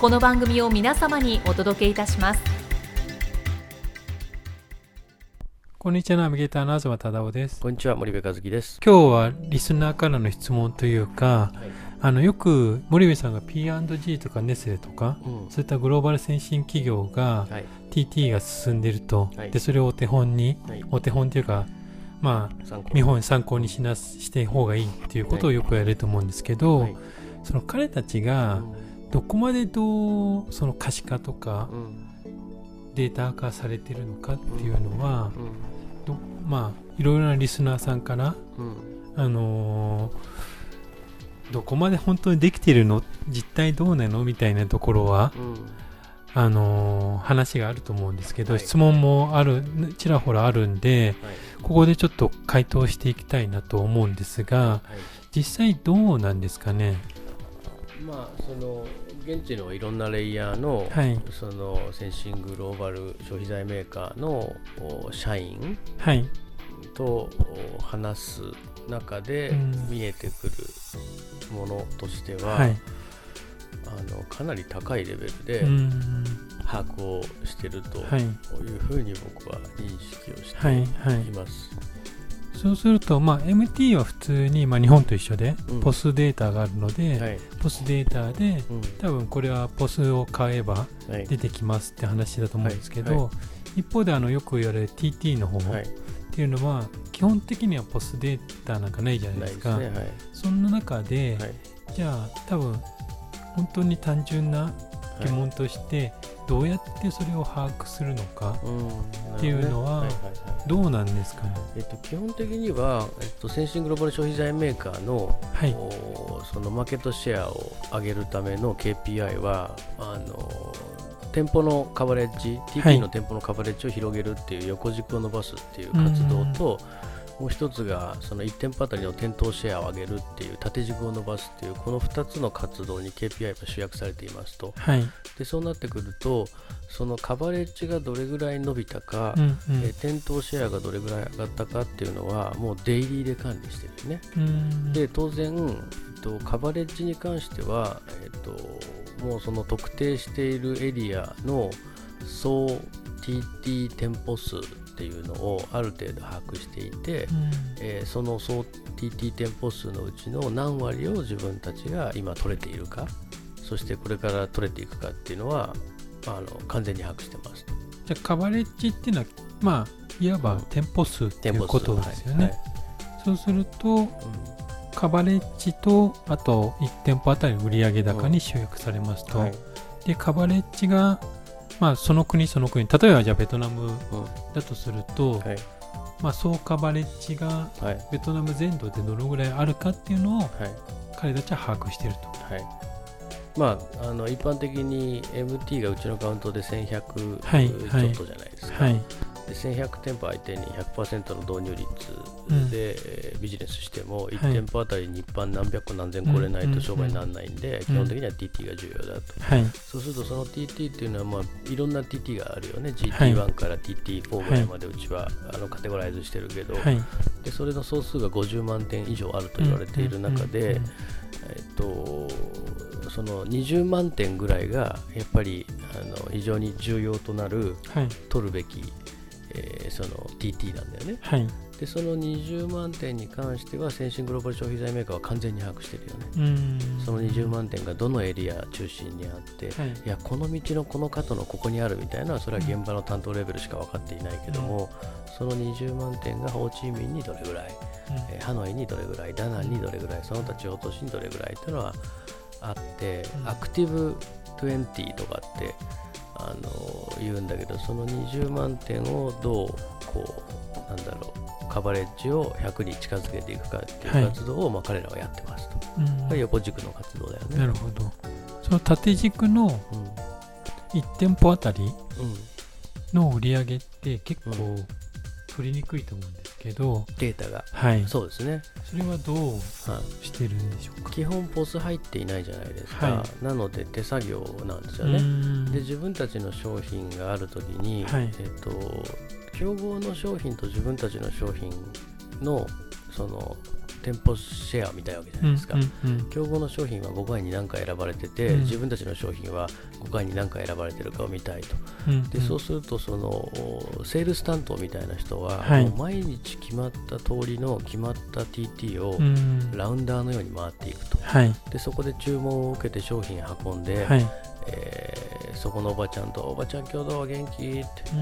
この番組を皆様にお届けいたします。こんにちは、ナビゲーターの東忠夫です。こんにちは、森部和樹です。今日はリスナーからの質問というか、よく森部さんが P&G とかネスレとか、そういったグローバル先進企業が、TT が進んでいると、でそれをお手本に、お手本というか、見本参考にして方がいいということをよくやると思うんですけど、その彼たちがどこまでどうその可視化とかデータ化されてるのかっていうのは、いろいろなリスナーさんから、どこまで本当にできてるの、実態どうなのみたいなところは、話があると思うんですけど、質問もあるちらほらあるんで、ここでちょっと回答していきたいなと思うんですが、実際どうなんですかね。その現地のいろんなレイヤーの、その先進グローバル消費財メーカーの社員と話す中で見えてくるものとしては、かなり高いレベルで把握をしてるというふうに僕は認識をしています。そうすると、MT は普通に、日本と一緒で POS データがあるので、POS データで、多分これは POS を買えば出てきますって話だと思うんですけど、一方でよく言われる TT の方っていうのは基本的には POS データなんかないじゃないですか。そんな中で、じゃあ多分本当に単純な疑問として、どうやってそれを把握するのかっていうのはどうなんですかね。基本的には、先進グローバル消費財メーカーの、そのマーケットシェアを上げるための KPI は、店舗のカバレッジ、TP の店舗のカバレッジを広げるっていう横軸を伸ばすっていう活動と、もう一つがその1店舗あたりの店頭シェアを上げるっていう縦軸を伸ばすっていう、この2つの活動に KPI が集約されていますと、でそうなってくると、そのカバレッジがどれぐらい伸びたか、店頭シェアがどれぐらい上がったかっていうのはもうデイリーで管理してるよね。で当然、カバレッジに関しては、もうその特定しているエリアの総 TT 店舗数っていうのをある程度把握していて、その総 TT 店舗数のうちの何割を自分たちが今取れているか、そしてこれから取れていくかっていうのは、完全に把握してます。じゃあカバレッジっていうのは、いわば店舗数っていうことですよね。そうすると、カバレッジとあと1店舗あたりの売上高に集約されますと、でカバレッジがその国その国、例えばじゃあベトナムだとすると、総カバレッジがベトナム全土でどのぐらいあるかっていうのを、彼たちは把握していると。一般的に MT がうちのカウントで1100ちょっとじゃないですか、で1100店舗相手に 100% の導入率で、ビジネスしても1店舗あたりに一般何百個何千個売れないと商売にならないんで、基本的には TT が重要だと、そうするとその TT っていうのは、いろんな TT があるよね。 GT1 から TT4 ぐらいまでうちは、カテゴライズしてるけど、でそれの総数が50万点以上あると言われている中で、その20万点ぐらいがやっぱり非常に重要となる、取るべきその TT なんだよね。でその20万点に関しては先進グローバル消費財メーカーは完全に把握してるよね。その20万点がどのエリア中心にあって、はい、いやこの道のこの角のここにあるみたいな、それは現場の担当レベルしか分かっていないけども、うん、その20万点がホーチミンにどれぐらい、うん、ハノイにどれぐらい、ダナンにどれぐらい、その他地方都市にどれぐらいっていうのはあって、うん、アクティブ20とかって言うんだけど、その20万点をどうこうなんだろうカバレッジを100に近づけていくかっていう活動をまあ彼らはやってますと、はい、横軸の活動だよね。なるほど。その縦軸の1店舗あたりの売り上げって結構取りにくいと思うんですけど、データが、はい、そうですね。それはどうしてるんでしょうか。基本ポス入っていないじゃないですか、はい、なので手作業なんですよね。で自分たちの商品があるときに、はい、競合の商品と自分たちの商品のその店舗シェアみたいなわけじゃないですか、うんうんうん、競合の商品は5回に何回選ばれてて、うん、自分たちの商品は5回に何回選ばれてるかを見たいと、うんうん、でそうするとそのセールス担当みたいな人は、はい、もう毎日決まった通りの決まった TT をラウンダーのように回っていくと、はい、でそこで注文を受けて商品運んで、はい、そこのおばちゃんとおばちゃん今日どう元気って、う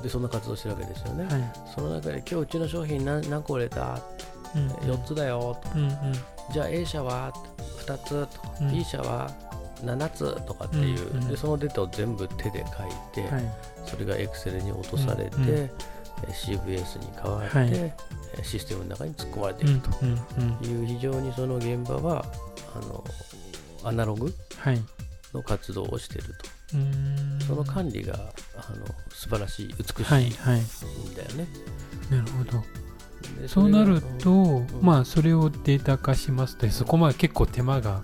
ん、でそんな活動してるわけですよね、はい、その中で今日うちの商品 何個売れたって4つだよと、うんうん、じゃあ A 社は2つと、うん、B 社は7つとかっていう、うんうん、でそのデータを全部手で書いて、はい、それが Excel に落とされて、うんうん、CVS に変わって、はい、システムの中に突っ込まれているという、うんうんうん、非常にその現場はアナログの活動をしていると、はい、その管理が素晴らしい、美しいんだよね、はいはい、なるほど。そうなると、まあ、それをデータ化しますと、そこまで結構手間が